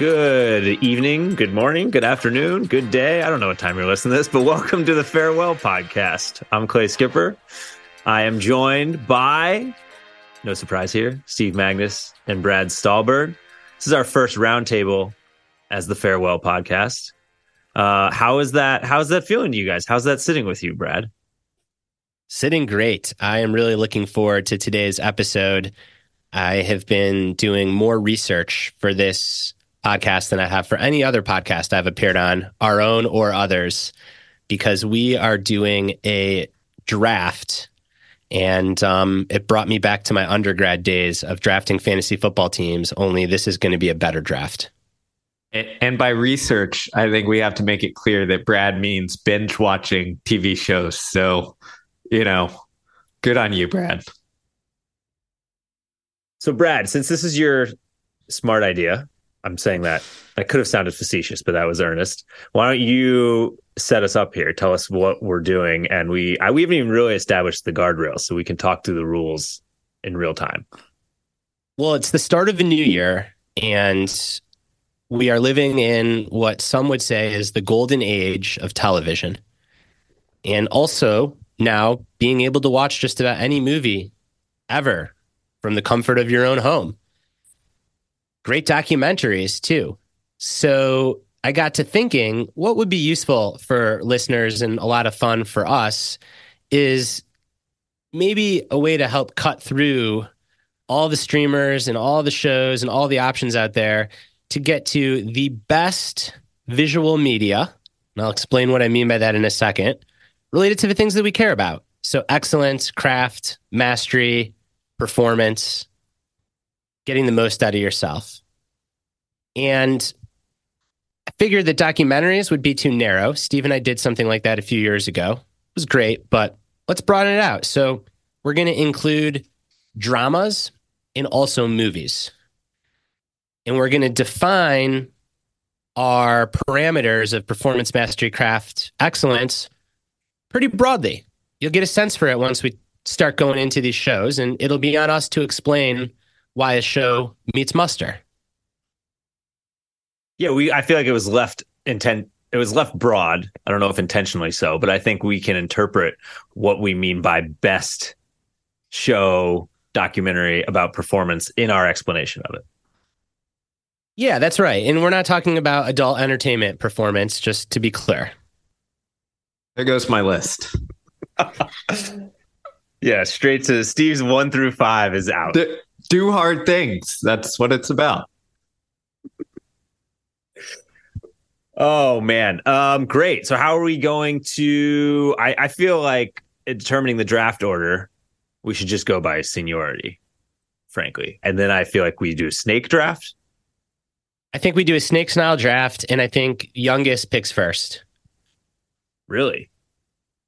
Good evening, good morning, good afternoon, good day. I don't know what time you're listening to this, but welcome to the Farewell Podcast. I'm Clay Skipper. I am joined by, no surprise here, Steve Magness and Brad Stulberg. This is our first roundtable as the Farewell Podcast. How's that feeling to you guys? How's that sitting with you, Brad? Sitting great. I am really looking forward to today's episode. I have been doing more research for this podcast than I have for any other podcast I've appeared on, our own or others, because we are doing a draft. And it brought me back to my undergrad days of drafting fantasy football teams, only this is going to be a better draft. And by research, I think we have to make it clear that Brad means binge watching TV shows. So, you know, good on you, Brad. So, Brad, since this is your smart idea, I'm saying that could have sounded facetious, but that was earnest. Why don't you set us up here? Tell us what we're doing. And we haven't even really established the guardrails, so we can talk through the rules in real time. Well, it's the start of a new year, and we are living in what some would say is the golden age of television. And also now being able to watch just about any movie ever from the comfort of your own home. Great documentaries, too. So I got to thinking what would be useful for listeners and a lot of fun for us is maybe a way to help cut through all the streamers and all the shows and all the options out there to get to the best visual media. And I'll explain what I mean by that in a second, related to the things that we care about. So excellence, craft, mastery, performance, getting the most out of yourself. And I figured that documentaries would be too narrow. Steve and I did something like that a few years ago. It was great, but let's broaden it out. So we're going to include dramas and also movies. And we're going to define our parameters of performance, mastery, craft, excellence pretty broadly. You'll get a sense for it once we start going into these shows, and it'll be on us to explain why a show meets muster. Yeah, I feel like it was left broad. I don't know if intentionally so, but I think we can interpret what we mean by best show documentary about performance in our explanation of it. Yeah, that's right. And we're not talking about adult entertainment performance, just to be clear. There goes my list. Yeah, straight to Steve's 1 through 5 is out. Do hard things. That's what it's about. Oh, man. Great. So how are we going to... I feel like determining the draft order, we should just go by seniority, frankly. And then I feel like we do a snake draft. I think we do a snake style draft, and I think youngest picks first. Really?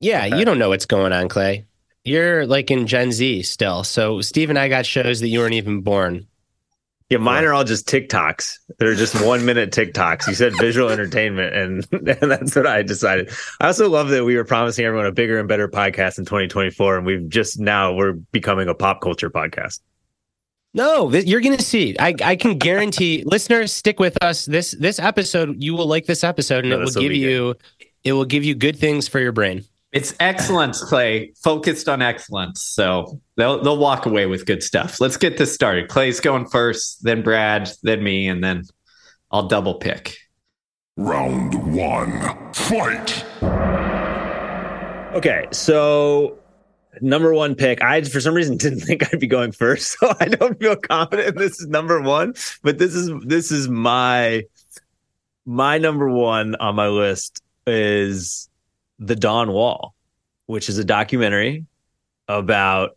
Yeah, okay. You don't know what's going on, Clay. You're like in Gen Z still. So Steve and I got shows that you weren't even born. Yeah, mine are all just TikToks. They're just 1-minute TikToks. You said visual entertainment, and that's what I decided. I also love that we were promising everyone a bigger and better podcast in 2024, and we're becoming a pop culture podcast. No, you're going to see. I can guarantee. Listeners, stick with us. This episode, you will like this episode, and it will give you good things for your brain. It's excellence, Clay, focused on excellence. So they'll walk away with good stuff. Let's get this started. Clay's going first, then Brad, then me, and then I'll double pick. Round 1, fight. Okay, so number 1 pick. I, for some reason, didn't think I'd be going first, so I don't feel confident this is number 1, but this is my number 1 on my list is The Dawn Wall, which is a documentary about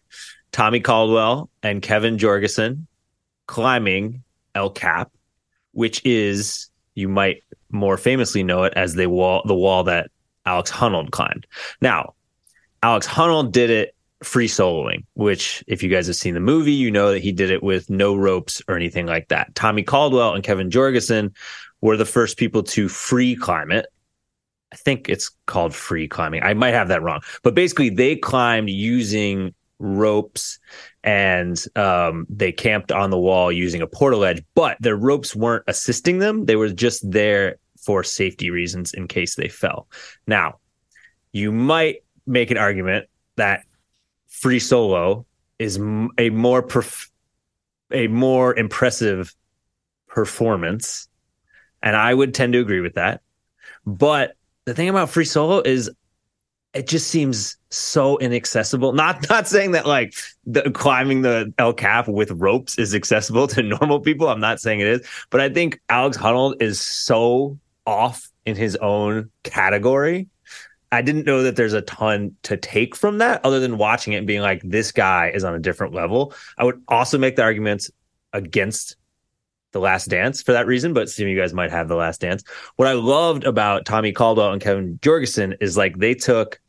Tommy Caldwell and Kevin Jorgeson climbing El Cap, which is, you might more famously know it as the wall that Alex Honnold climbed. Now, Alex Honnold did it free soloing, which if you guys have seen the movie, you know that he did it with no ropes or anything like that. Tommy Caldwell and Kevin Jorgeson were the first people to free climb it. I think it's called free climbing. I might have that wrong. But basically, they climbed using ropes, and they camped on the wall using a portal edge, but their ropes weren't assisting them. They were just there for safety reasons in case they fell. Now, you might make an argument that Free Solo is a more impressive performance, and I would tend to agree with that. But the thing about Free Solo is it just seems so inaccessible. Not saying that like climbing the El Cap with ropes is accessible to normal people. I'm not saying it is, but I think Alex Honnold is so off in his own category. I didn't know that there's a ton to take from that other than watching it and being like, this guy is on a different level. I would also make the arguments against The Last Dance for that reason, but some of you guys might have The Last Dance. What I loved about Tommy Caldwell and Kevin Jorgeson is like they took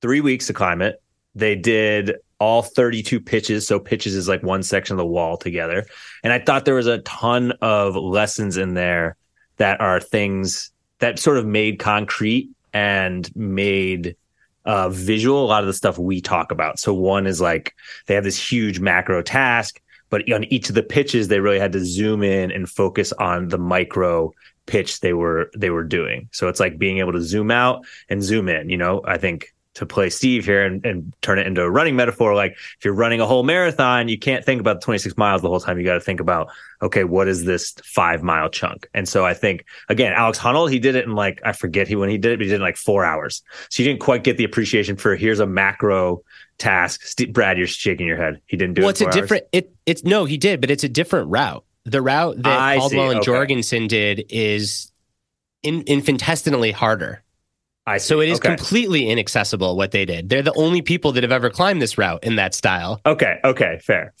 3 weeks to climb it. They did all 32 pitches. So pitches is like one section of the wall together. And I thought there was a ton of lessons in there that are things that sort of made concrete and made visual a lot of the stuff we talk about. So one is like they have this huge macro task, but on each of the pitches they really had to zoom in and focus on the micro pitch they were doing. So it's like being able to zoom out and zoom in. You know, I think to play Steve here and turn it into a running metaphor, like if you're running a whole marathon, you can't think about the 26 miles the whole time. You got to think about, okay, what is this 5 mile chunk? And so I think, again, Alex Honnold, he did it in like, I forget when he did it, but he did it in like 4 hours. So you didn't quite get the appreciation for here's a macro task. Brad, you're shaking your head. He didn't do it in 4 hours. No, he did, but it's a different route. The route that Caldwell and Jorgensen did is infinitesimally harder. So it is completely inaccessible what they did. They're the only people that have ever climbed this route in that style. Okay, fair.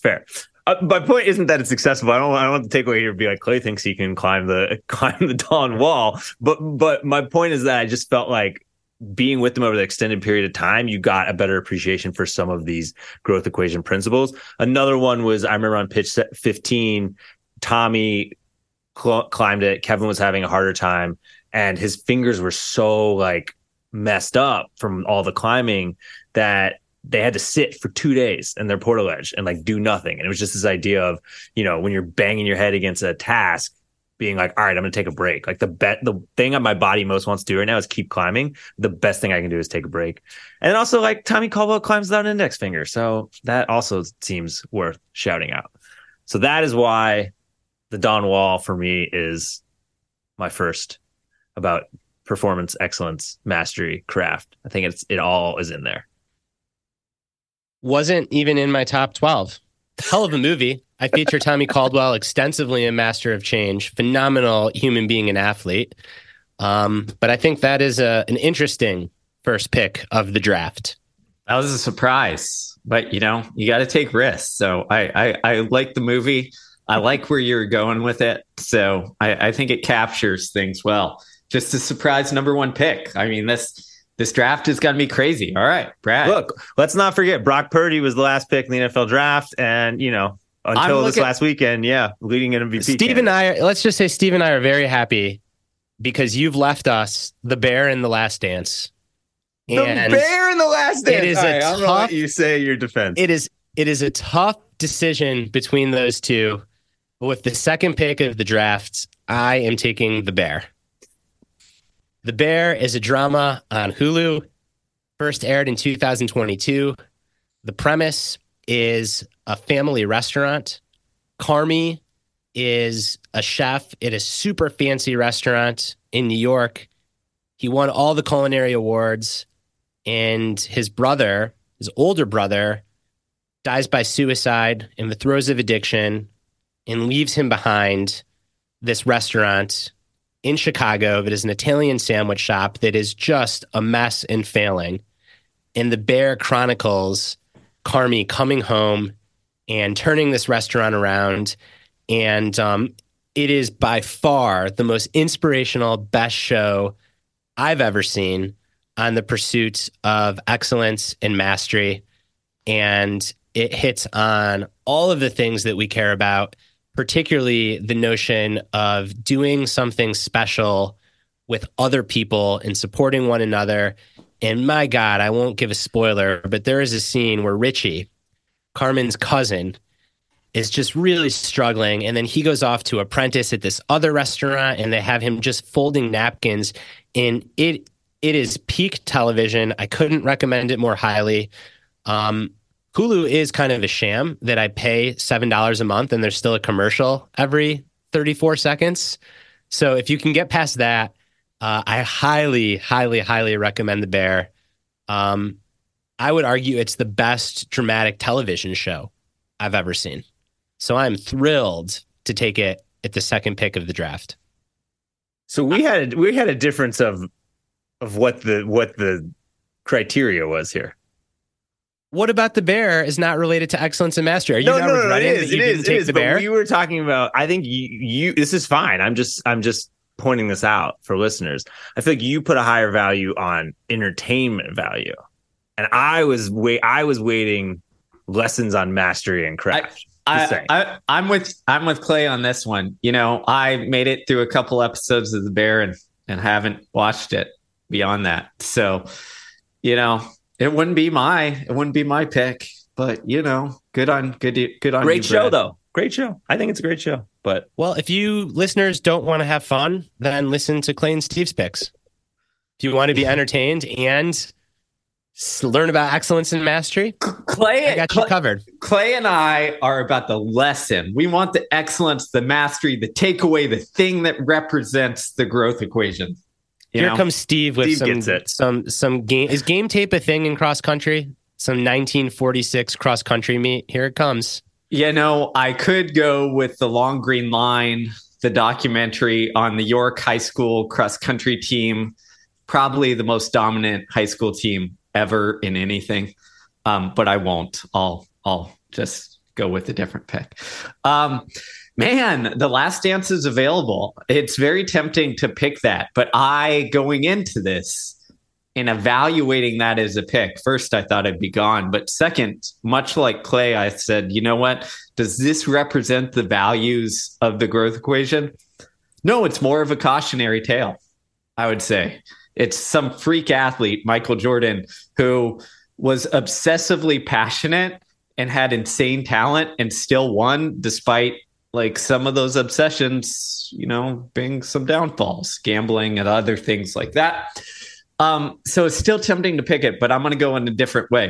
My point isn't that it's accessible. I don't want to take away here and be like Clay thinks he can climb the Dawn Wall. But my point is that I just felt like being with them over the extended period of time, you got a better appreciation for some of these growth equation principles. Another one was I remember on pitch 15, Tommy climbed it. Kevin was having a harder time. And his fingers were so like messed up from all the climbing that they had to sit for 2 days in their portal edge and like do nothing. And it was just this idea of, you know, when you're banging your head against a task, being like, all right, I'm going to take a break. Like the thing that my body most wants to do right now is keep climbing. The best thing I can do is take a break. And also like Tommy Caldwell climbs without an index finger. So that also seems worth shouting out. So that is why the Dawn Wall for me is my first about performance, excellence, mastery, craft. I think it all is in there. Wasn't even in my top 12. Hell of a movie. I feature Tommy Caldwell extensively in Master of Change. Phenomenal human being and athlete. But I think that is an interesting first pick of the draft. That was a surprise. But, you know, you got to take risks. So I like the movie. I like where you're going with it. So I think it captures things well. Just a surprise number one pick. I mean, this draft is going to be crazy. All right, Brad. Look, let's not forget Brock Purdy was the last pick in the NFL draft. And, you know, until this last weekend, leading an MVP. Let's just say Steve and I are very happy because you've left us The Bear in The Last Dance. The Bear in The Last Dance. I'm going to let you say your defense. It is a tough decision between those two. But with the second pick of the draft, I am taking The Bear. The Bear is a drama on Hulu, first aired in 2022. The premise is a family restaurant. Carmy is a chef at a super fancy restaurant in New York. He won all the culinary awards, and his older brother, dies by suicide in the throes of addiction and leaves him behind this restaurant in Chicago that is an Italian sandwich shop that is just a mess and failing. And The Bear chronicles Carmy coming home and turning this restaurant around. And it is by far the most inspirational, best show I've ever seen on the pursuit of excellence and mastery. And it hits on all of the things that we care about, particularly the notion of doing something special with other people and supporting one another And my God, I won't give a spoiler, but there is a scene where Richie, Carmen's cousin, is just really struggling. And then he goes off to apprentice at this other restaurant, and they have him just folding napkins. And it is peak television. I couldn't recommend it more highly. Hulu is kind of a sham that I pay $7 a month and there's still a commercial every 34 seconds. So if you can get past that, I highly, highly, highly recommend The Bear. I would argue it's the best dramatic television show I've ever seen. So I'm thrilled to take it at the second pick of the draft. So we had a difference of what the criteria was here. What about The Bear is not related to excellence and mastery? Are you no, it is. The Bear? But we were talking about, I think you this is fine. I'm just pointing this out for listeners. I feel like you put a higher value on entertainment value, and I was waiting lessons on mastery and craft. I'm with Clay on this one. You know, I made it through a couple episodes of The Bear and haven't watched it beyond that. So, you know, it wouldn't be my pick, but you know, good on great you, show Brad. Though. Great show. I think it's a great show. But well, if you listeners don't want to have fun, then listen to Clay and Steve's picks. If you want to be entertained and learn about excellence and mastery, Clay, I got you covered. Clay and I are about the lesson. We want the excellence, the mastery, the takeaway, the thing that represents the growth equation. Here comes Steve with some game. Is game tape a thing in cross country? Some 1946 cross country meet. Here it comes. You know, I could go with The Long Green Line, the documentary on the York High School cross country team, probably the most dominant high school team ever in anything. But I won't. I'll just go with a different pick. Man, The Last Dance is available. It's very tempting to pick that, but going into this and evaluating that as a pick, first, I thought I'd be gone. But second, much like Clay, I said, you know what? Does this represent the values of the growth equation? No, it's more of a cautionary tale, I would say. It's some freak athlete, Michael Jordan, who was obsessively passionate and had insane talent and still won despite like some of those obsessions, you know, being some downfalls, gambling and other things like that. So it's still tempting to pick it, but I'm going to go in a different way.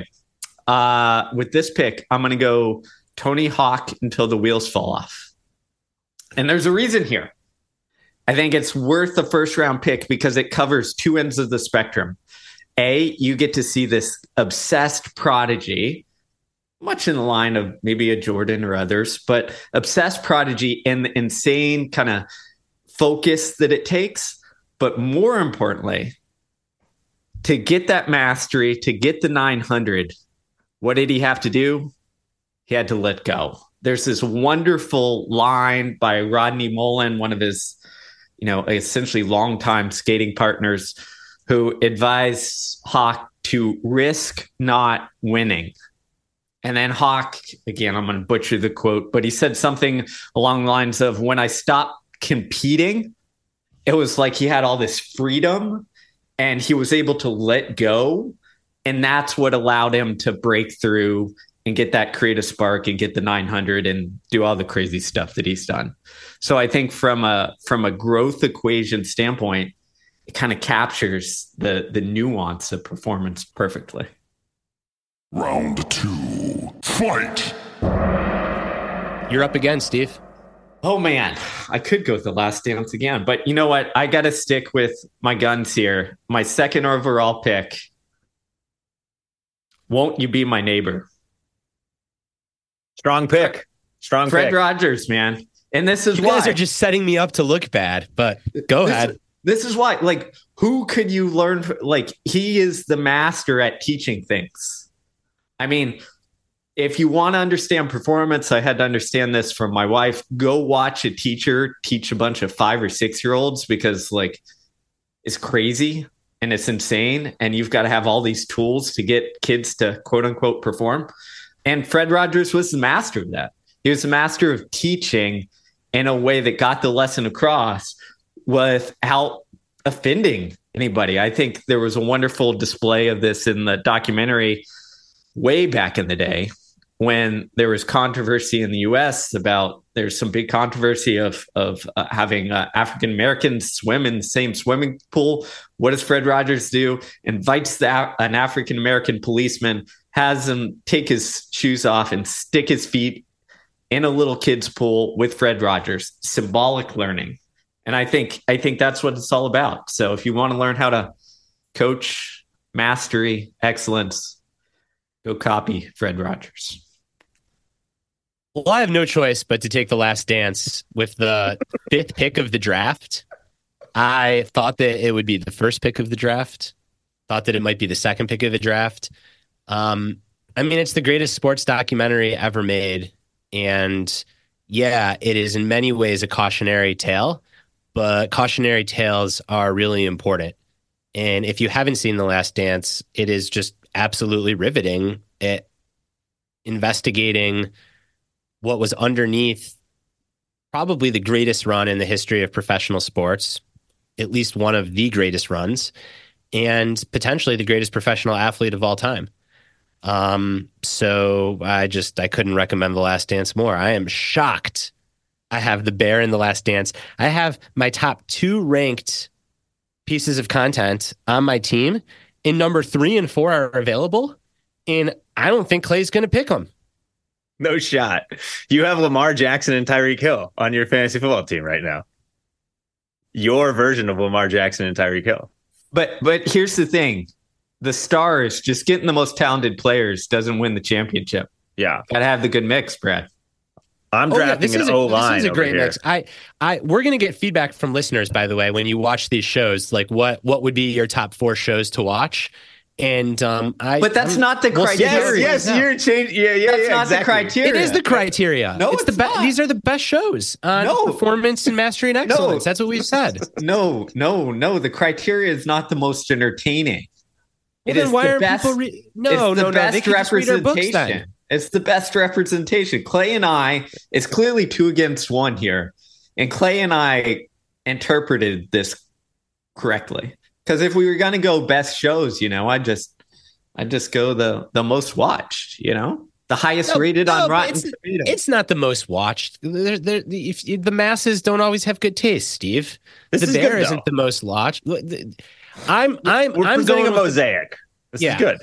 With this pick, I'm going to go Tony Hawk Until the Wheels Fall Off. And there's a reason here. I think it's worth the first round pick because it covers two ends of the spectrum. A, you get to see this obsessed prodigy, much in the line of maybe a Jordan or others, but obsessed prodigy and the insane kind of focus that it takes. But more importantly, to get that mastery, to get the 900, what did he have to do? He had to let go. There's this wonderful line by Rodney Mullen, one of his, you know, essentially longtime skating partners, who advised Hawk to risk not winning. And then Hawk, again, I'm going to butcher the quote, but he said something along the lines of, when I stopped competing, it was like he had all this freedom and he was able to let go. And that's what allowed him to break through and get that creative spark and get the 900 and do all the crazy stuff that he's done. So I think from a growth equation standpoint, it kind of captures the nuance of performance perfectly. Round two, fight. You're up again, Steve. Oh, man, I could go with The Last Dance again, but you know what? I got to stick with my guns here. My second overall pick, Won't You Be My Neighbor? Strong pick. Strong Fred pick. Fred Rogers, man. And this is why. You guys are just setting me up to look bad, but go ahead. This is why, like, who could you learn? Like, he is the master at teaching things. I mean, if you want to understand performance, I had to understand this from my wife. Go watch a teacher teach a bunch of 5 or 6 year olds, because like it's crazy and it's insane. And you've got to have all these tools to get kids to quote unquote perform. And Fred Rogers was the master of that. He was the master of teaching in a way that got the lesson across without offending anybody. I think there was a wonderful display of this in the documentary way back in the day when there was controversy in the U.S. about there's some big controversy of having African-Americans swim in the same swimming pool. What does Fred Rogers do? Invites an African-American policeman, has him take his shoes off and stick his feet in a little kid's pool with Fred Rogers. Symbolic learning. And I think that's what it's all about. So if you want to learn how to coach mastery, excellence, go copy Fred Rogers. Well, I have no choice but to take The Last Dance with the fifth pick of the draft. I thought that it would be the first pick of the draft. Thought that it might be the second pick of the draft. I mean, it's the greatest sports documentary ever made. And yeah, it is in many ways a cautionary tale, but cautionary tales are really important. And if you haven't seen The Last Dance, it is just absolutely riveting at investigating what was underneath probably the greatest run in the history of professional sports, at least one of the greatest runs, and potentially the greatest professional athlete of all time. So I couldn't recommend The Last Dance more. I am shocked. I have The Bear and The Last Dance. I have my top two ranked pieces of content on my team, and number 3 and 4 are available, and I don't think Clay's going to pick them. No shot. You have Lamar Jackson and Tyreek Hill on your fantasy football team right now. Your version of Lamar Jackson and Tyreek Hill. But here's the thing. The stars, just getting the most talented players doesn't win the championship. Yeah. Got to have the good mix, Brad. I'm drafting an O-line. This is a great mix. We're going to get feedback from listeners, by the way, when you watch these shows, like what would be your top 4 shows to watch? And but that's not the criteria. Yes, you're changing. Yeah. That's not the criteria. It is the criteria. No, it's not. These are the best shows on performance and mastery and excellence. No. That's what we've said. No. The criteria is not most entertaining. Well, it is why the best. Best representation. It's the best representation. Clay and I, it's clearly 2 against 1 here. And Clay and I interpreted this correctly. Because if we were going to go best shows, I'd just go the most watched, the highest rated on Rotten Tomatoes. It's not the most watched. The masses don't always have good taste, Steve. The Bear isn't the most watched. I'm going a mosaic. This is good.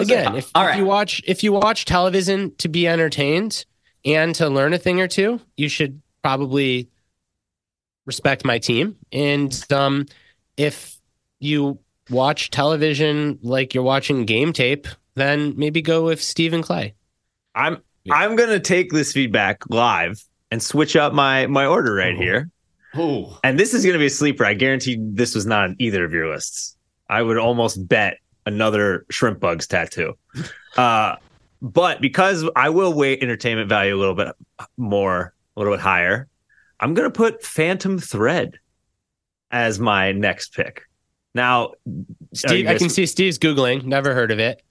Again, if you watch television to be entertained and to learn a thing or two, you should probably respect my team. And if you watch television like you're watching game tape, then maybe go with Steve and Clay. I'm gonna take this feedback live and switch up my order here. Ooh. And this is gonna be a sleeper. I guarantee this was not on either of your lists. I would almost bet another shrimp bugs tattoo. But because I will weigh entertainment value a little bit higher, I'm going to put Phantom Thread as my next pick. Now, Steve, I can see Steve's Googling. Never heard of it.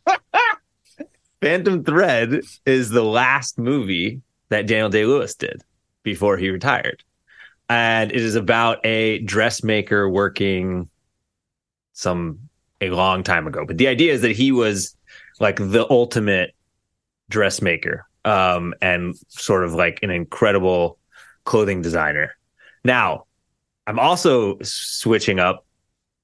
Phantom Thread is the last movie that Daniel Day-Lewis did before he retired. And it is about a dressmaker working a long time ago. But the idea is that he was like the ultimate dressmaker and sort of like an incredible clothing designer. Now, I'm also switching up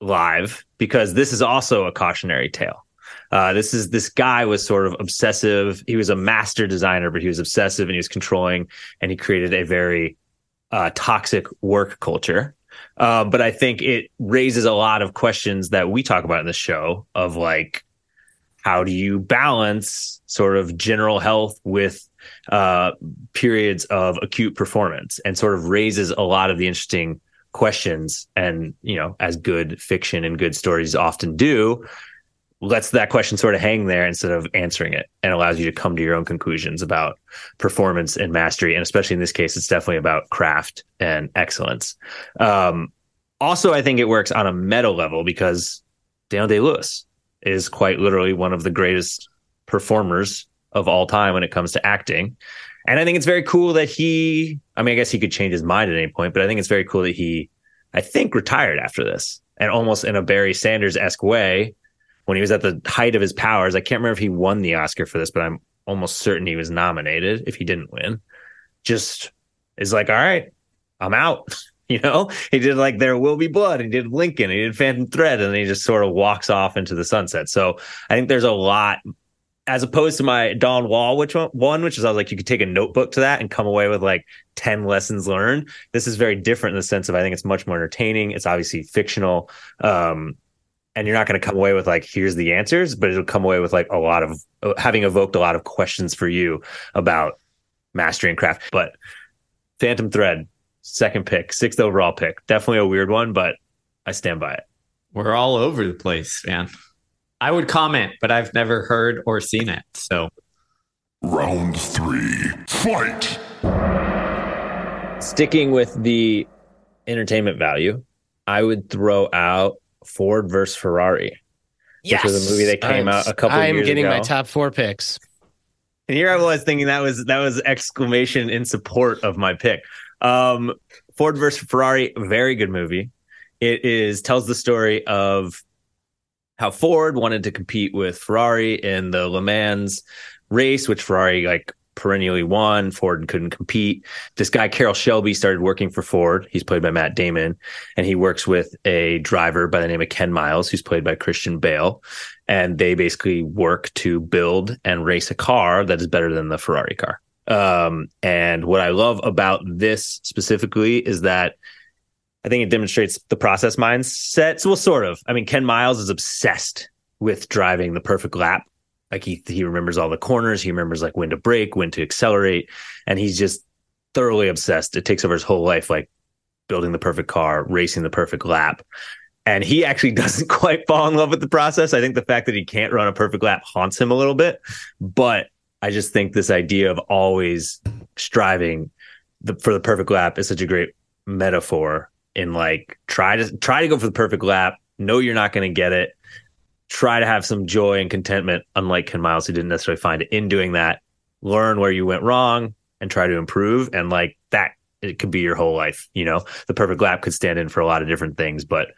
live because this is also a cautionary tale. This guy was sort of obsessive. He was a master designer, but he was obsessive and he was controlling, and he created a very toxic work culture. But I think it raises a lot of questions that we talk about in the show of like, how do you balance sort of general health with periods of acute performance, and sort of raises a lot of the interesting questions. And, as good fiction and good stories often do, lets that question sort of hang there instead of answering it, and allows you to come to your own conclusions about performance and mastery. And especially in this case, it's definitely about craft and excellence. Also, I think it works on a meta level because Daniel Day-Lewis is quite literally one of the greatest performers of all time when it comes to acting. And I think it's very cool that I guess he could change his mind at any point, but I think it's very cool that he I think, retired after this, and almost in a Barry Sanders-esque way when he was at the height of his powers. I can't remember if he won the Oscar for this, but I'm almost certain he was nominated if he didn't win. Just is like, all right, I'm out. You know, he did like There Will Be Blood. He did Lincoln. He did Phantom Thread. And then he just sort of walks off into the sunset. So I think there's a lot, as opposed to my Dawn Wall, which is I was like, you could take a notebook to that and come away with like 10 lessons learned. This is very different in the sense of, I think it's much more entertaining. It's obviously fictional. And you're not going to come away with like, here's the answers, but it'll come away with like a lot of having evoked a lot of questions for you about mastery and craft. But Phantom Thread, second pick, 6th overall pick. Definitely a weird one, but I stand by it. We're all over the place, man. I would comment, but I've never heard or seen it. So round 3, fight. Sticking with the entertainment value, I would throw out Ford versus Ferrari. Yes. Which was a movie that came out a couple years ago. I'm getting my top 4 picks. And here I was thinking that was exclamation in support of my pick. Ford versus Ferrari, very good movie. It tells the story of how Ford wanted to compete with Ferrari in the Le Mans race, which Ferrari like perennially won. Ford couldn't compete. This guy, Carroll Shelby, started working for Ford. He's played by Matt Damon, and he works with a driver by the name of Ken Miles, who's played by Christian Bale. And they basically work to build and race a car that is better than the Ferrari car. And what I love about this specifically is that I think it demonstrates the process mindset. Well, sort of. I mean, Ken Miles is obsessed with driving the perfect lap. Like he remembers all the corners. He remembers like when to brake, when to accelerate. And he's just thoroughly obsessed. It takes over his whole life, like building the perfect car, racing the perfect lap. And he actually doesn't quite fall in love with the process. I think the fact that he can't run a perfect lap haunts him a little bit, but I just think this idea of always striving for the perfect lap is such a great metaphor in like, try to go for the perfect lap. Know you're not going to get it. Try to have some joy and contentment, unlike Ken Miles, who didn't necessarily find it in doing that. Learn where you went wrong and try to improve. And like that, it could be your whole life. You know, the perfect lap could stand in for a lot of different things, but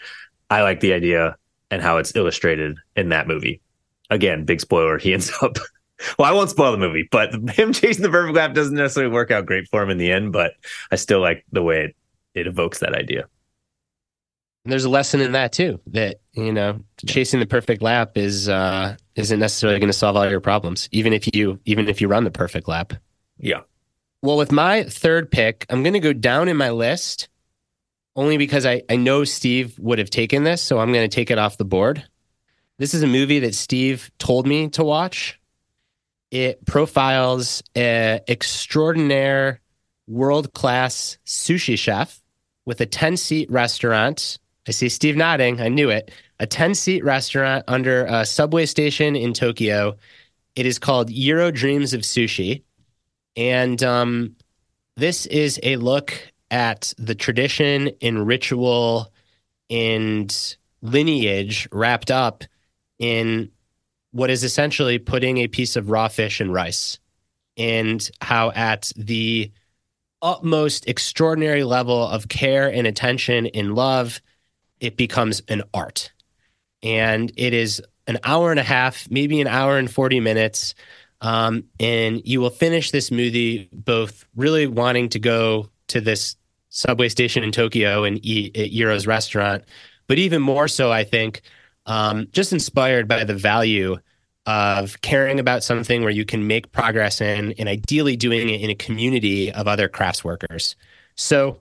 I like the idea and how it's illustrated in that movie. Again, big spoiler. He ends up... Well, I won't spoil the movie, but him chasing the perfect lap doesn't necessarily work out great for him in the end, but I still like the way it evokes that idea. And there's a lesson in that, too, that, you know, chasing the perfect lap isn't necessarily going to solve all your problems, even if you run the perfect lap. Yeah. Well, with my third pick, I'm going to go down in my list only because I know Steve would have taken this, so I'm going to take it off the board. This is a movie that Steve told me to watch. It profiles an extraordinaire world-class sushi chef with a 10-seat restaurant. I see Steve nodding. I knew it. A 10-seat restaurant under a subway station in Tokyo. It is called Jiro Dreams of Sushi. And this is a look at the tradition and ritual and lineage wrapped up in what is essentially putting a piece of raw fish in rice, and how at the utmost extraordinary level of care and attention and love, it becomes an art. And it is an hour and a half, maybe an hour and 40 minutes. And you will finish this movie both really wanting to go to this subway station in Tokyo and eat at Jiro's restaurant, but even more so, I think, just inspired by the value of caring about something where you can make progress in, and ideally doing it in a community of other crafts workers. So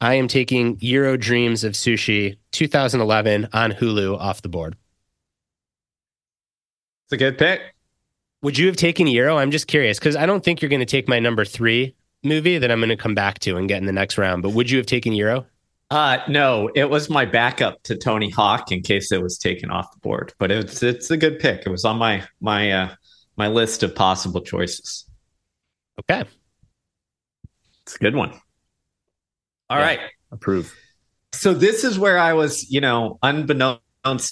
I am taking Jiro Dreams of Sushi 2011 on Hulu off the board. It's a good pick. Would you have taken Jiro? I'm just curious, because I don't think you're going to take my number 3 movie that I'm going to come back to and get in the next round. But would you have taken Jiro? No, it was my backup to Tony Hawk in case it was taken off the board, but it's a good pick. It was on my list of possible choices. Okay. It's a good one. All right. Approved. So this is where I was, you know, unbeknownst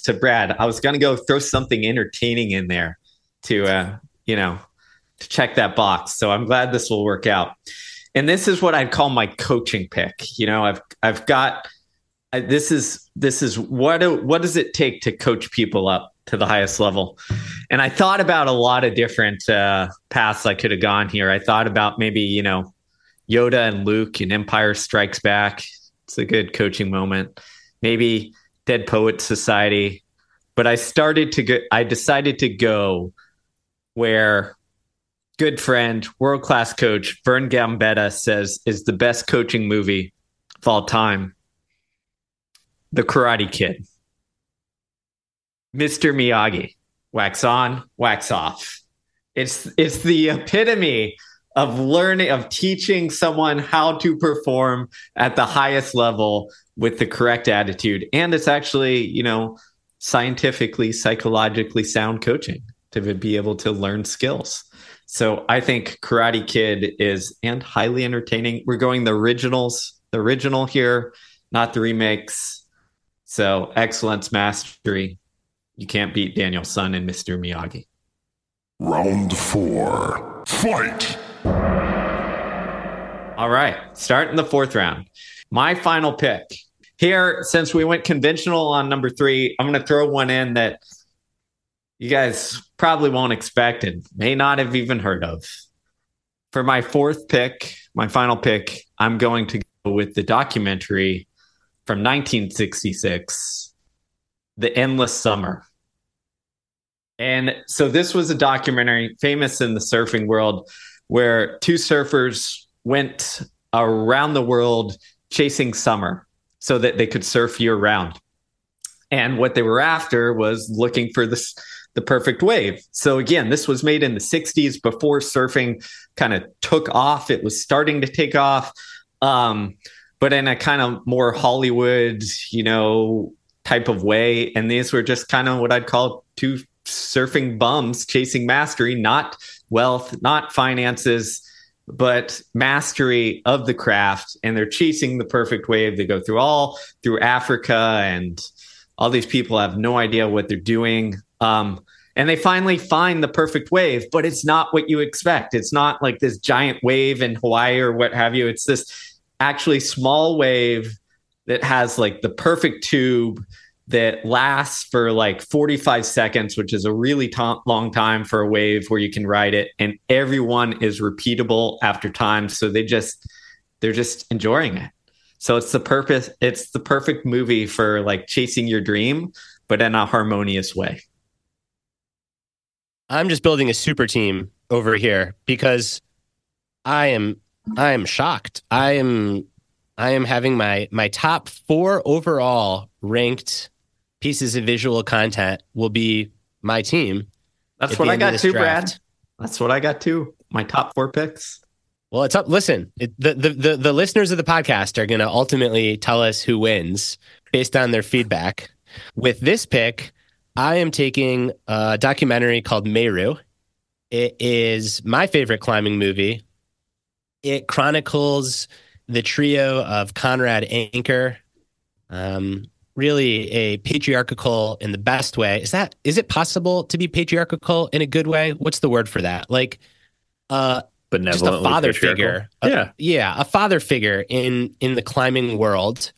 to Brad, I was going to go throw something entertaining in there to, you know, to check that box. So I'm glad this will work out. And this is what I'd call my coaching pick. You know, I've got This is what does it take to coach people up to the highest level? And I thought about a lot of different paths I could have gone here. I thought about maybe, Yoda and Luke in Empire Strikes Back. It's a good coaching moment. Maybe Dead Poets Society. But I decided to go where good friend, world-class coach Vern Gambetta says is the best coaching movie of all time. The Karate Kid. Mr. Miyagi. Wax on, wax off. It's the epitome of learning, of teaching someone how to perform at the highest level with the correct attitude. And it's actually, scientifically, psychologically sound coaching to be able to learn skills. So I think Karate Kid is highly entertaining. We're going the original here, not the remakes. So excellence, mastery. You can't beat Daniel Sun and Mr. Miyagi. Round 4. Fight! All right. Start in the fourth round. My final pick. Here, since we went conventional on number 3, I'm going to throw one in that you guys probably won't expect and may not have even heard of. For my fourth pick, my final pick, I'm going to go with the documentary from 1966, The Endless Summer. And so this was a documentary famous in the surfing world where two surfers went around the world chasing summer so that they could surf year round. And what they were after was looking for the perfect wave. So again, this was made in the 60s before surfing kind of took off. It was starting to take off. But in a kind of more Hollywood, type of way. And these were just kind of what I'd call two surfing bums chasing mastery, not wealth, not finances, but mastery of the craft. And they're chasing the perfect wave. They go through Africa, and all these people have no idea what they're doing. And they finally find the perfect wave, but it's not what you expect. It's not like this giant wave in Hawaii or what have you. It's this actually small wave that has like the perfect tube that lasts for like 45 seconds, which is a really long time for a wave where you can ride it. And everyone is repeatable after time. So they're just enjoying it. So it's the perfect movie for like chasing your dream, but in a harmonious way. I'm just building a super team over here because I am shocked. I am having my top 4 overall ranked pieces of visual content will be my team. That's what I got too, Brad. That's what I got too. My top 4 picks. Well, it's up. Listen, the listeners of the podcast are going to ultimately tell us who wins based on their feedback. With this pick, I am taking a documentary called Meru. It is my favorite climbing movie. It chronicles the trio of Conrad Anker, really a patriarchal in the best way. Is it possible to be patriarchal in a good way? What's the word for that? Like, benevolent, just a father figure. A father figure in the climbing world,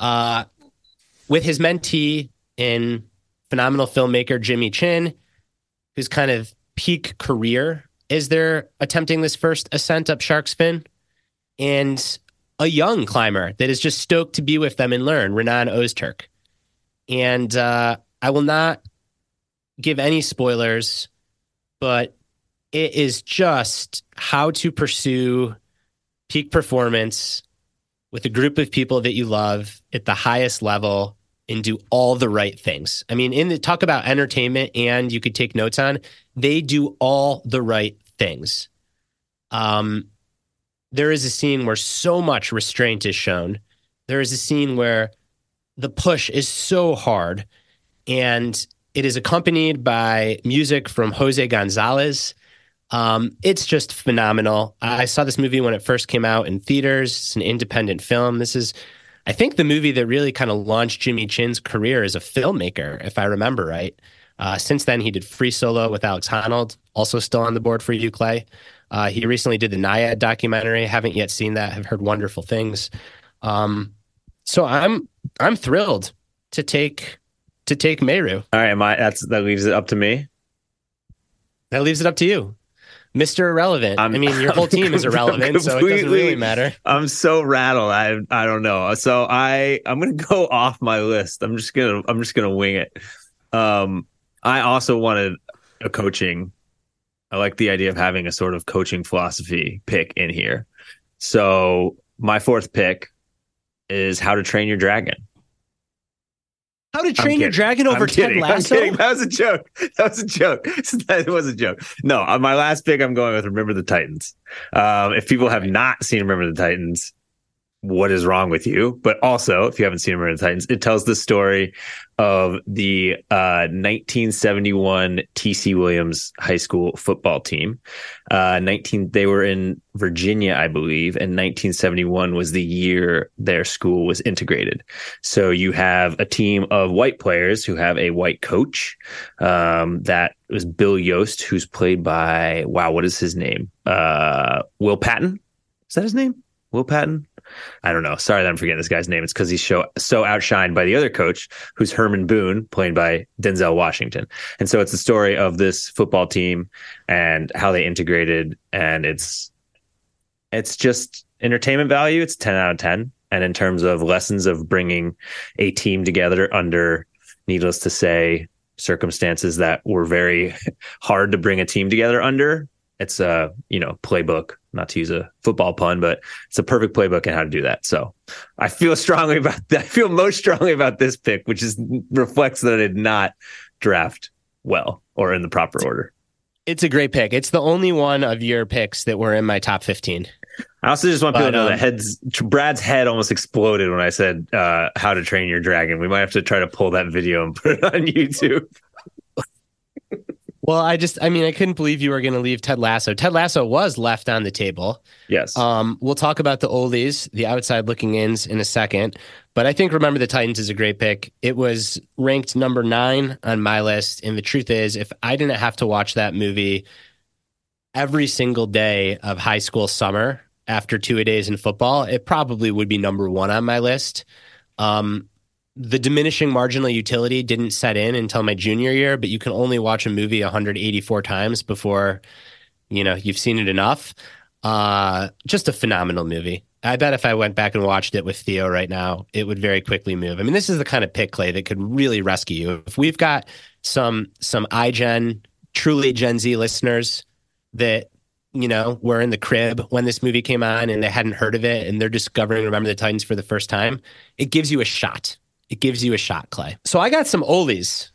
with his mentee in phenomenal filmmaker Jimmy Chin, who's kind of peak career. Is they're attempting this first ascent up Shark's Fin, and a young climber that is just stoked to be with them and learn, Renan Ozturk. And I will not give any spoilers, but it is just how to pursue peak performance with a group of people that you love at the highest level and do all the right things. I mean, talk about entertainment and you could take notes on, they do all the right things. There is a scene where so much restraint is shown. There is a scene where the push is so hard, and it is accompanied by music from Jose Gonzalez. It's just phenomenal. I saw this movie when it first came out in theaters. It's an independent film. This is, I think, the movie that really kind of launched Jimmy Chin's career as a filmmaker, if I remember right. Since then, he did Free Solo with Alex Honnold, also still on the board for you, Clay. He recently did the Naiad documentary. Haven't yet seen that. Have heard wonderful things. So I'm thrilled to take Meru. All right, that leaves it up to me. That leaves it up to you. Mr. Irrelevant. Your whole team is irrelevant, so it doesn't really matter. I'm so rattled. I don't know. So I'm gonna go off my list. I'm just gonna wing it. I also wanted a coaching. I like the idea of having a sort of coaching philosophy pick in here. So my fourth pick is How to Train Your Dragon. How to Train Your Dragon over Ted Lasso? I'm kidding. That was a joke. It was a joke. No, on my last pick, I'm going with Remember the Titans. If people have not seen Remember the Titans, what is wrong with you? But also, if you haven't seen Remember the Titans, it tells the story of the 1971 T.C. Williams High School football team. They were in Virginia, I believe, and 1971 was the year their school was integrated. So you have a team of white players who have a white coach. That was Bill Yost, who's played by, what is his name? Will Patton? Is that his name? Will Patton? I don't know. Sorry that I'm forgetting this guy's name. It's because he's so outshined by the other coach, who's Herman Boone, played by Denzel Washington. And so it's the story of this football team and how they integrated. And it's just entertainment value. It's 10 out of 10. And in terms of lessons of bringing a team together under, needless to say, circumstances that were very hard to bring a team together under, it's a, playbook. Not to use a football pun, but it's a perfect playbook and how to do that. So I feel strongly about that. I feel most strongly about this pick, which reflects that I did not draft well or in the proper order. It's a great pick. It's the only one of your picks that were in my top 15. I also just want people to know that Brad's head almost exploded when I said How to Train Your Dragon. We might have to try to pull that video and put it on YouTube. Well, I couldn't believe you were going to leave Ted Lasso. Ted Lasso was left on the table. Yes. We'll talk about the oldies, the outside looking ins, in a second. But I think Remember the Titans is a great pick. It was ranked number 9 on my list. And the truth is, if I didn't have to watch that movie every single day of high school summer after two-a-days in football, it probably would be number 1 on my list. The diminishing marginal utility didn't set in until my junior year, but you can only watch a movie 184 times before, you've seen it enough. Just a phenomenal movie. I bet if I went back and watched it with Theo right now, it would very quickly move. This is the kind of pick, Clay, that could really rescue you. If we've got some iGen, truly Gen Z listeners that, were in the crib when this movie came on and they hadn't heard of it and they're discovering Remember the Titans for the first time, it gives you a shot. It gives you a shot, Clay. So I got some oldies.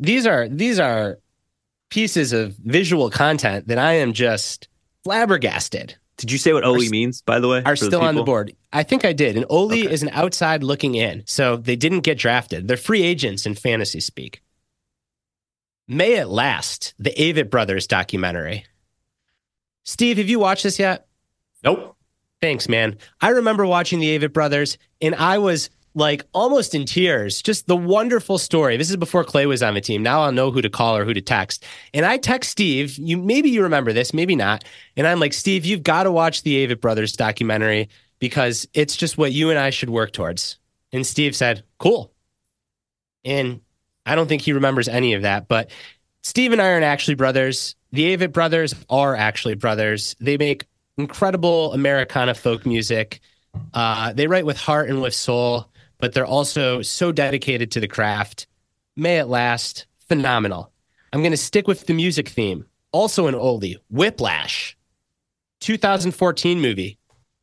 These are pieces of visual content that I am just flabbergasted. Did you say what Oli means, by the way? Are still on the board. I think I did. An Oli is an outside looking in. So they didn't get drafted. They're free agents in fantasy speak. May It Last, the Avett Brothers documentary. Steve, have you watched this yet? Nope. Thanks, man. I remember watching the Avett Brothers, and I was almost in tears. Just the wonderful story. This is before Clay was on the team. Now I'll know who to call or who to text. And I text Steve. Maybe you remember this, maybe not. And I'm like, Steve, you've got to watch the Avett Brothers documentary because it's just what you and I should work towards. And Steve said, cool. And I don't think he remembers any of that, but Steve and I aren't actually brothers. The Avett Brothers are actually brothers. They make incredible Americana folk music. They write with heart and with soul, but they're also so dedicated to the craft. May It Last, phenomenal. I'm going to stick with the music theme. Also an oldie, Whiplash. 2014 movie,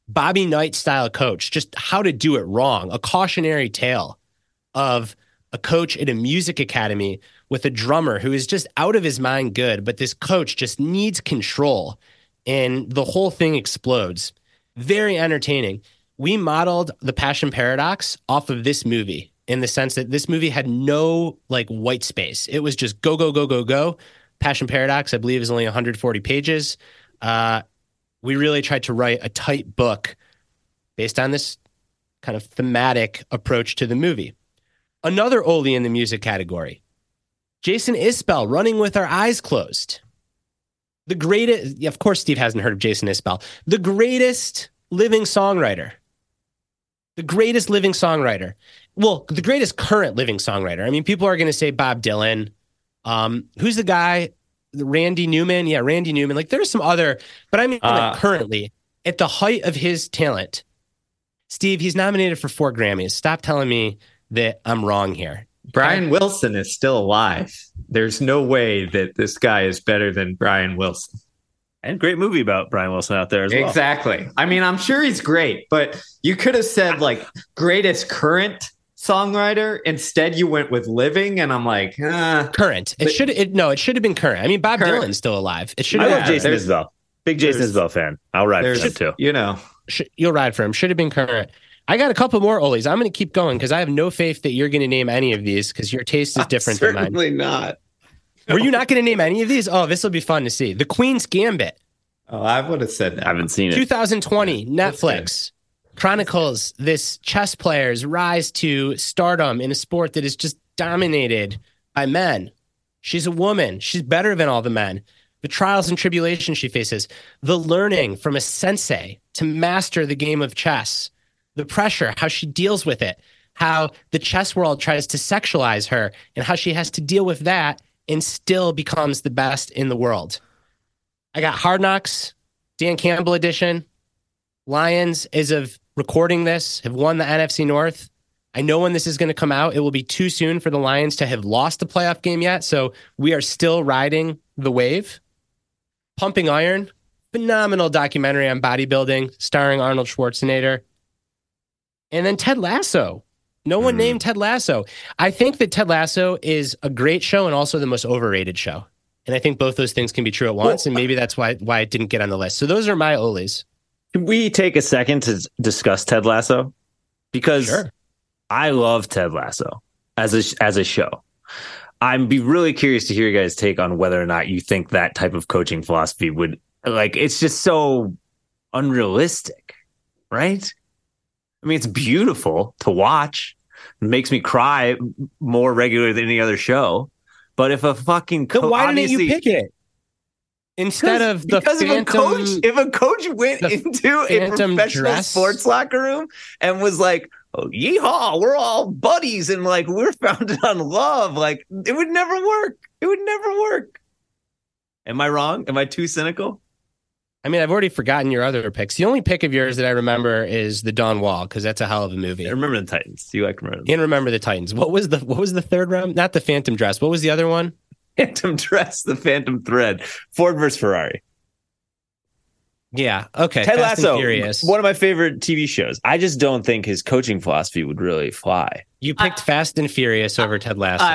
Bobby Knight-style coach, just how to do it wrong. A cautionary tale of a coach at a music academy with a drummer who is just out of his mind good, but this coach just needs control, and the whole thing explodes. Very entertaining. We modeled The Passion Paradox off of this movie in the sense that this movie had no white space. It was just go, go, go, go, go. Passion Paradox, I believe, is only 140 pages. We really tried to write a tight book based on this kind of thematic approach to the movie. Another oldie in the music category, Jason Isbell, Running with Our Eyes Closed. The greatest, of course, Steve hasn't heard of Jason Isbell, the greatest living songwriter. the greatest living songwriter. Well, the greatest current living songwriter. I mean, people are going to say Bob Dylan. Who's the guy? Randy Newman. Yeah, Randy Newman. Like, there's some other, but I mean, like, currently, at the height of his talent, Steve, he's nominated for 4 Grammys. Stop telling me that I'm wrong here. Brian Wilson is still alive. There's no way that this guy is better than Brian Wilson. And great movie about Brian Wilson out there as well. Exactly. I mean, I'm sure he's great, but you could have said, like, greatest current songwriter. Instead, you went with living, and I'm like, current. It should have been current. I mean, Bob Dylan's still alive. It should have. I love Jason Isbell. Big Jason Isbell fan. I'll ride for him too. You know, you'll ride for him. Should have been current. I got a couple more Ollies. I'm going to keep going because I have no faith that you're going to name any of these because your taste is different than mine. Certainly not. Were you not going to name any of these? Oh, this will be fun to see. The Queen's Gambit. Oh, I would have said that. I haven't seen it. 2020, Netflix, chronicles this chess player's rise to stardom in a sport that is just dominated by men. She's a woman. She's better than all the men. The trials and tribulations she faces. The learning from a sensei to master the game of chess. The pressure, how she deals with it. How the chess world tries to sexualize her and how she has to deal with that and still becomes the best in the world. I got Hard Knocks, Dan Campbell edition. Lions, as of recording this, have won the NFC North. I know when this is going to come out, it will be too soon for the Lions to have lost the playoff game yet, so we are still riding the wave. Pumping Iron, phenomenal documentary on bodybuilding, starring Arnold Schwarzenegger. And then Ted Lasso. No one named Ted Lasso. I think that Ted Lasso is a great show and also the most overrated show. And I think both those things can be true at once, and maybe that's why it didn't get on the list. So those are my Ollies. Can we take a second to discuss Ted Lasso? Because sure. I love Ted Lasso as a show. I'd be really curious to hear you guys' take on whether or not you think that type of coaching philosophy would, like, it's just so unrealistic, right? I mean, it's beautiful to watch. It makes me cry more regularly than any other show. But if a fucking coach... Why didn't you pick it? Instead of the because phantom... Because if a coach went into a professional sports locker room and was like, oh, yeehaw, we're all buddies and like we're founded on love, like it would never work. It would never work. Am I wrong? Am I too cynical? I mean, I've already forgotten your other picks. The only pick of yours that I remember is The Dawn Wall, because that's a hell of a movie. Yeah, Remember the Titans. You like Remember the Titans. And Remember the Titans. What was the third round? Not the Phantom Dress. What was the other one? Phantom Dress, the Phantom Thread. Ford versus Ferrari. Yeah, okay. Ted Lasso, one of my favorite TV shows. I just don't think his coaching philosophy would really fly. You picked Fast and Furious over Ted Lasso.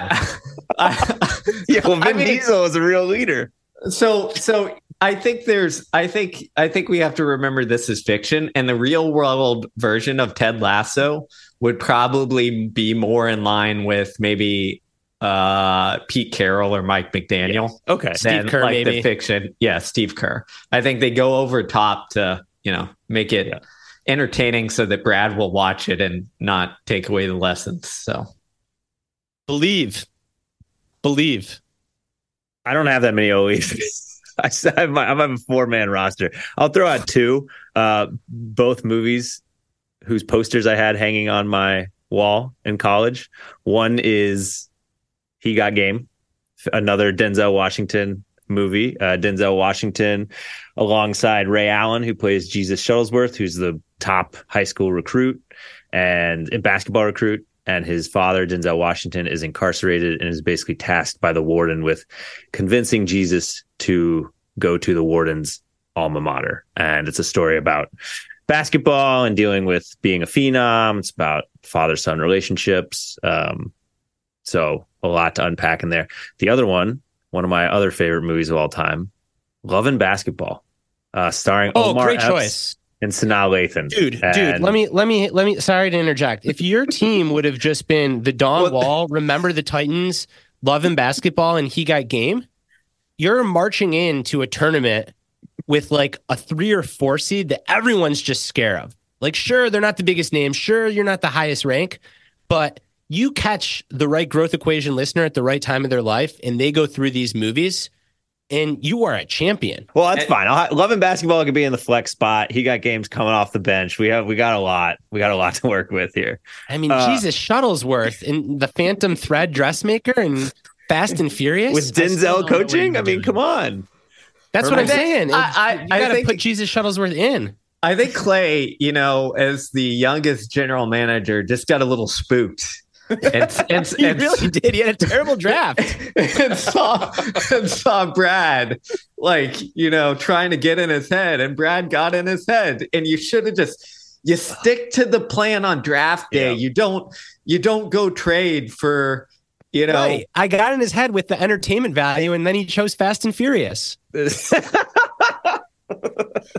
Yeah, well, Vin Diesel is a real leader. So... I think we have to remember this is fiction, and the real world version of Ted Lasso would probably be more in line with maybe Pete Carroll or Mike McDaniel. Yes. Okay. Steve Kerr, like maybe. The fiction. Yeah, Steve Kerr. I think they go over top to, you know, make it entertaining so that Brad will watch it and not take away the lessons. So Believe. I don't have that many OEs. I have a 4-man roster. I'll throw out 2, both movies whose posters I had hanging on my wall in college. One is He Got Game, another Denzel Washington movie. Denzel Washington alongside Ray Allen, who plays Jesus Shuttlesworth, who's the top high school recruit and basketball recruit. And his father, Denzel Washington, is incarcerated and is basically tasked by the warden with convincing Jesus to go to the warden's alma mater. And it's a story about basketball and dealing with being a phenom. It's about father-son relationships. So a lot to unpack in there. The other one of my other favorite movies of all time, Love and Basketball, starring Omar Epps. Great choice. And Sanaa Lathan. Dude, let me, sorry to interject. If your team would have just been The Dawn Wall, Remember the Titans, Love and Basketball, and He Got Game, you're marching into a tournament with like a 3 or 4 seed that everyone's just scared of. Like, sure, they're not the biggest name. Sure, you're not the highest rank, but you catch the right growth equation listener at the right time of their life and they go through these movies. and you are a champion. Well, that's fine. Love and Basketball could be in the flex spot. He got games coming off the bench. We got a lot to work with here. I mean, Jesus Shuttlesworth and the Phantom Thread dressmaker and Fast and Furious with Denzel coaching. I mean, come on. That's what I'm saying. I got to put Jesus Shuttlesworth in. I think Clay, you know, as the youngest general manager, just got a little spooked. And he really did. He had a terrible draft. and saw Brad, like, you know, trying to get in his head, and Brad got in his head. And you should have you stick to the plan on draft day. Yeah. You don't go trade for, you know. Right. I got in his head with the entertainment value, and then he chose Fast and Furious.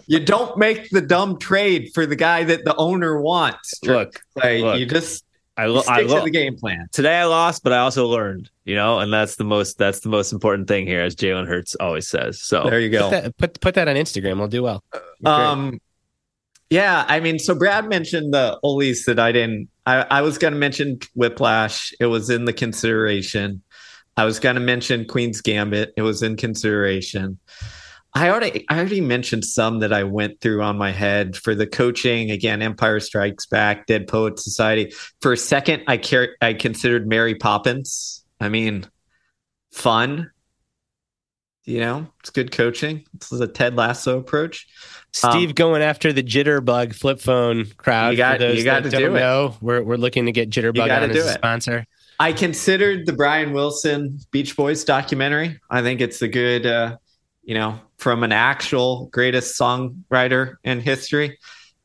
You don't make the dumb trade for the guy that the owner wants. Look. You just. I love the game plan. Today I lost, but I also learned, you know, and that's the most important thing here, as Jalen Hurts always says. So there you go. Put that on Instagram. I'll do well. Yeah, I mean, so Brad mentioned the ollies that I didn't. I was going to mention Whiplash. It was in the consideration. I was going to mention Queen's Gambit. It was in consideration. I already mentioned some that I went through on my head for the coaching. Again, Empire Strikes Back, Dead Poet Society. For a second, I considered Mary Poppins. I mean, fun. You know, it's good coaching. This is a Ted Lasso approach. Steve going after the jitterbug flip phone crowd. You got to do it. We're looking to get Jitterbug on as a sponsor. I considered the Brian Wilson Beach Boys documentary. I think it's a good, you know, from an actual greatest songwriter in history,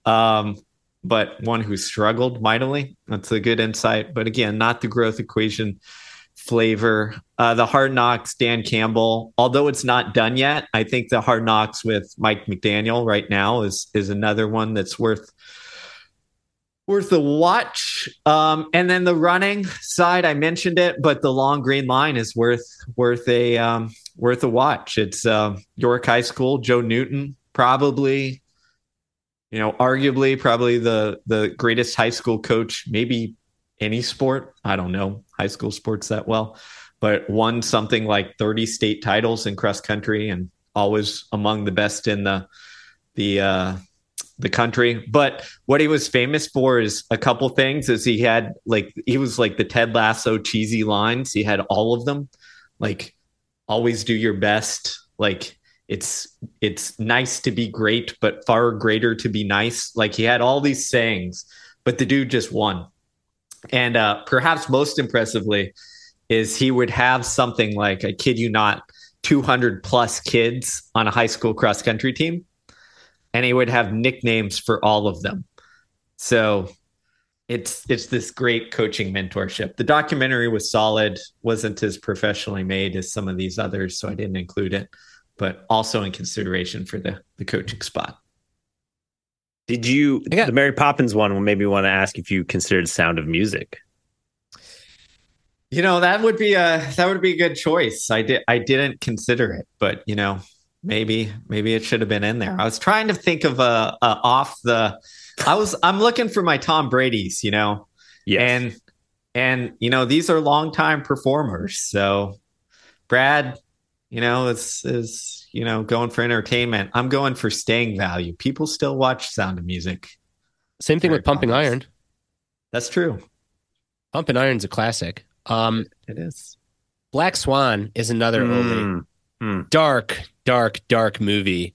but one who struggled mightily. That's a good insight. But again, not the growth equation flavor. The Hard Knocks, Dan Campbell, although it's not done yet, I think the Hard Knocks with Mike McDaniel right now is another one that's worth a watch. And then the running side, I mentioned it, but the Long Green Line is worth a watch. It's York High School, Joe Newton, probably, you know, arguably probably the greatest high school coach, maybe any sport. I don't know high school sports that well, but won something like 30 state titles in cross country and always among the best in the country. But what he was famous for is a couple things. Is he had he was like the Ted Lasso cheesy lines. He had all of them, like, always do your best. Like, it's nice to be great, but far greater to be nice. Like, he had all these sayings, but the dude just won. And perhaps most impressively is he would have something like, I kid you not, 200 plus kids on a high school cross country team. And he would have nicknames for all of them. So it's this great coaching mentorship. The documentary was solid, wasn't as professionally made as some of these others, so I didn't include it, but also in consideration for the coaching spot. Did you, the Mary Poppins one, will maybe want to ask if you considered Sound of Music? You know, that would be a good choice. I didn't consider it, but you know, maybe it should have been in there. I was trying to think of I'm looking for my Tom Brady's, you know. Yes. And you know, these are longtime performers. So Brad, you know, is you know, going for entertainment. I'm going for staying value. People still watch Sound of Music. Same thing with Pumping Iron. That's true. Pumping Iron's a classic. It is. Black Swan is another dark movie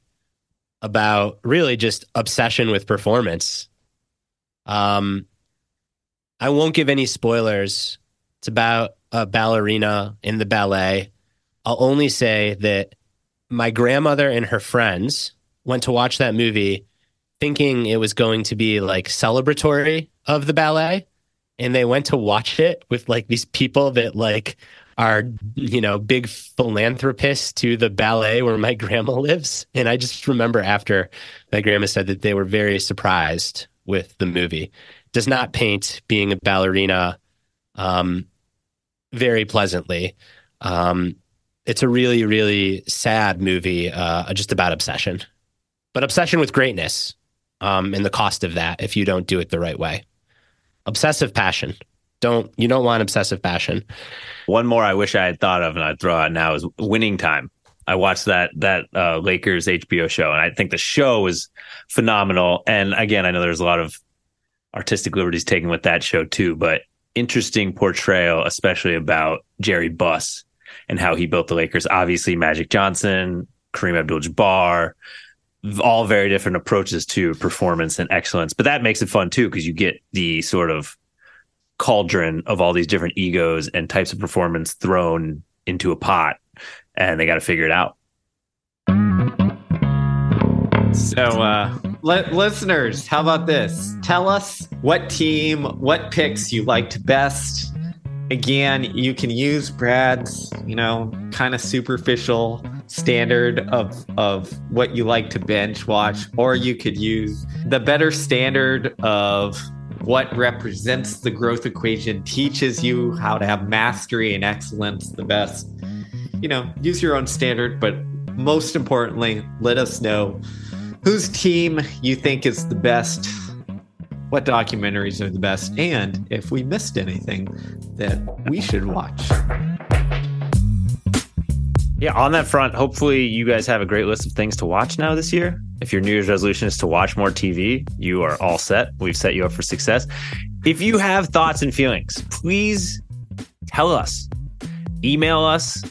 about really just obsession with performance. I won't give any spoilers. It's about a ballerina in the ballet. I'll only say that my grandmother and her friends went to watch that movie thinking it was going to be like celebratory of the ballet. And they went to watch it with like these people that like are, you know, big philanthropists to the ballet where my grandma lives. And I just remember after my grandma said that they were very surprised with the movie. Does not paint being a ballerina very pleasantly. It's a really, really sad movie just about obsession. But obsession with greatness and the cost of that if you don't do it the right way. Obsessive passion. You don't want obsessive passion. One more I wish I had thought of and I'd throw out now is Winning Time. I watched that Lakers HBO show, and I think the show was phenomenal. And again, I know there's a lot of artistic liberties taken with that show too, but interesting portrayal, especially about Jerry Buss and how he built the Lakers. Obviously, Magic Johnson, Kareem Abdul-Jabbar, all very different approaches to performance and excellence. But that makes it fun too, because you get the sort of cauldron of all these different egos and types of performance thrown into a pot, and they got to figure it out. So, listeners, how about this? Tell us what team, what picks you liked best. Again, you can use Brad's, kind of superficial standard of what you like to binge watch, or you could use the better standard of what represents the growth equation, teaches you how to have mastery and excellence the best. Use your own standard, but most importantly, let us know whose team you think is the best, what documentaries are the best, and if we missed anything that we should watch. Yeah, on that front, hopefully you guys have a great list of things to watch now this year. If your New Year's resolution is to watch more TV, you are all set. We've set you up for success. If you have thoughts and feelings, please tell us. Email us.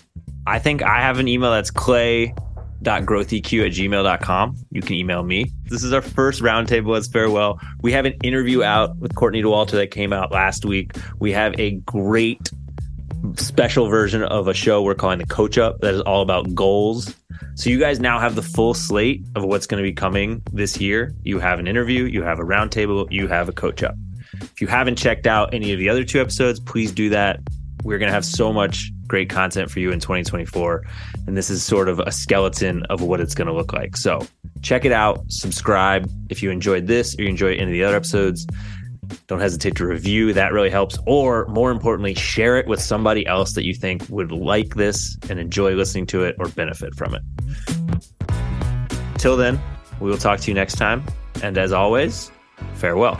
I think I have an email that's clay.growtheq@gmail.com. You can email me. This is our first roundtable. It's Farewell. We have an interview out with Courtney DeWalter that came out last week. We have a great special version of a show we're calling The Coach Up that is all about goals. So you guys now have the full slate of what's going to be coming this year. You have an interview, you have a roundtable, you have a Coach Up. If you haven't checked out any of the other two episodes, please do that. We're going to have so much great content for you in 2024. And this is sort of a skeleton of what it's going to look like. So check it out. Subscribe if you enjoyed this or you enjoyed any of the other episodes. Don't hesitate to review. That really helps. Or more importantly, share it with somebody else that you think would like this and enjoy listening to it or benefit from it. Till then, we will talk to you next time. And as always, farewell.